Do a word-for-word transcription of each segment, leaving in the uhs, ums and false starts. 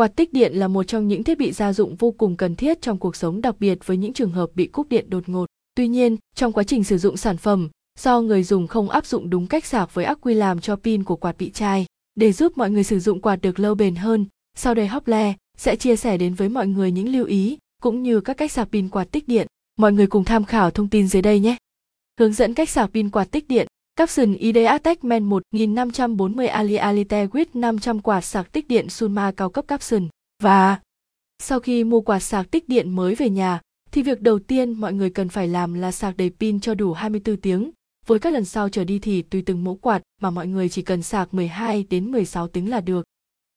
Quạt tích điện là một trong những thiết bị gia dụng vô cùng cần thiết trong cuộc sống, đặc biệt với những trường hợp bị cúp điện đột ngột. Tuy nhiên, trong quá trình sử dụng sản phẩm, do người dùng không áp dụng đúng cách sạc với ắc quy làm cho pin của quạt bị chai. Để giúp mọi người sử dụng quạt được lâu bền hơn, sau đây Shopled sẽ chia sẻ đến với mọi người những lưu ý cũng như các cách sạc pin quạt tích điện. Mọi người cùng tham khảo thông tin dưới đây nhé. Hướng dẫn cách sạc pin quạt tích điện. Capsun Ideatec Men một nghìn năm trăm bốn mươi Ali Alite with năm trăm quạt sạc tích điện Sunma cao cấp Capsun. Và sau khi mua quạt sạc tích điện mới về nhà, thì việc đầu tiên mọi người cần phải làm là sạc đầy pin cho đủ hai mươi tư tiếng. Với các lần sau trở đi thì tùy từng mẫu quạt mà mọi người chỉ cần sạc mười hai đến mười sáu tiếng là được.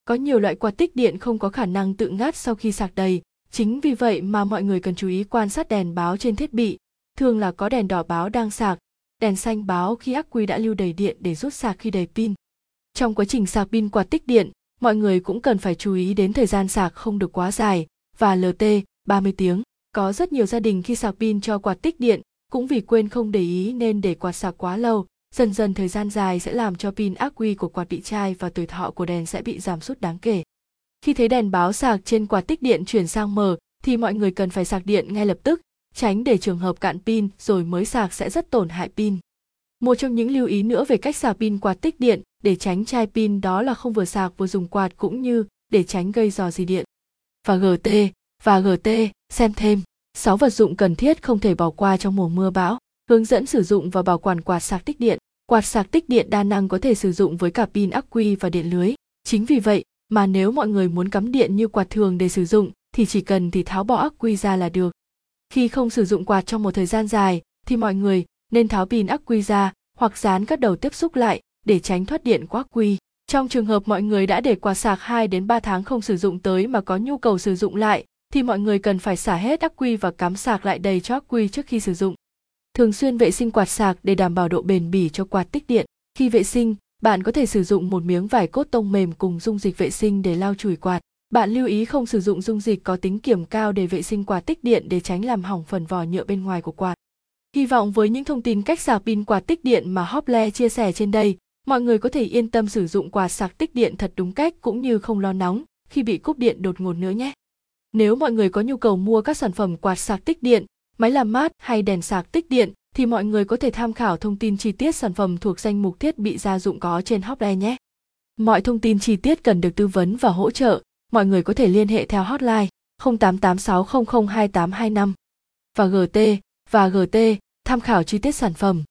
Có nhiều loại quạt tích điện không có khả năng tự ngắt sau khi sạc đầy. Chính vì vậy mà mọi người cần chú ý quan sát đèn báo trên thiết bị. Thường là có đèn đỏ báo đang sạc, đèn xanh báo khi ắc quy đã lưu đầy điện để rút sạc khi đầy pin. Trong quá trình sạc pin quạt tích điện, mọi người cũng cần phải chú ý đến thời gian sạc không được quá dài và lờ tê ba mươi tiếng. Có rất nhiều gia đình khi sạc pin cho quạt tích điện cũng vì quên không để ý nên để quạt sạc quá lâu, dần dần thời gian dài sẽ làm cho pin ắc quy của quạt bị chai và tuổi thọ của đèn sẽ bị giảm sút đáng kể. Khi thấy đèn báo sạc trên quạt tích điện chuyển sang mờ thì mọi người cần phải sạc điện ngay lập tức, tránh để trường hợp cạn pin rồi mới sạc sẽ rất tổn hại pin. Một trong những lưu ý nữa về cách sạc pin quạt tích điện để tránh chai pin đó là không vừa sạc vừa dùng quạt, cũng như để tránh gây rò rỉ điện. Và GT và GT xem thêm sáu vật dụng cần thiết không thể bỏ qua trong mùa mưa bão. Hướng dẫn sử dụng và bảo quản quạt sạc tích điện. Quạt sạc tích điện đa năng có thể sử dụng với cả pin ắc quy và điện lưới. Chính vì vậy mà nếu mọi người muốn cắm điện như quạt thường để sử dụng thì chỉ cần thì tháo bỏ ắc quy ra là được. Khi không sử dụng quạt trong một thời gian dài thì mọi người nên tháo pin ắc quy ra hoặc dán các đầu tiếp xúc lại để tránh thoát điện của ắc quy. Trong trường hợp mọi người đã để quạt sạc hai đến ba tháng không sử dụng tới mà có nhu cầu sử dụng lại thì mọi người cần phải xả hết ắc quy và cắm sạc lại đầy cho ắc quy trước khi sử dụng. Thường xuyên vệ sinh quạt sạc để đảm bảo độ bền bỉ cho quạt tích điện. Khi vệ sinh, bạn có thể sử dụng một miếng vải cốt tông mềm cùng dung dịch vệ sinh để lau chùi quạt. Bạn lưu ý không sử dụng dung dịch có tính kiểm cao để vệ sinh quạt tích điện để tránh làm hỏng phần vỏ nhựa bên ngoài của quạt. Hy vọng với những thông tin cách sạc pin quạt tích điện mà Shopled chia sẻ trên đây, mọi người có thể yên tâm sử dụng quạt sạc tích điện thật đúng cách cũng như không lo nóng khi bị cúp điện đột ngột nữa nhé. Nếu mọi người có nhu cầu mua các sản phẩm quạt sạc tích điện, máy làm mát hay đèn sạc tích điện thì mọi người có thể tham khảo thông tin chi tiết sản phẩm thuộc danh mục thiết bị gia dụng có trên Shopled nhé. Mọi thông tin chi tiết cần được tư vấn và hỗ trợ, mọi người có thể liên hệ theo hotline không tám tám sáu không không hai tám hai năm. Và GT và GT tham khảo chi tiết sản phẩm.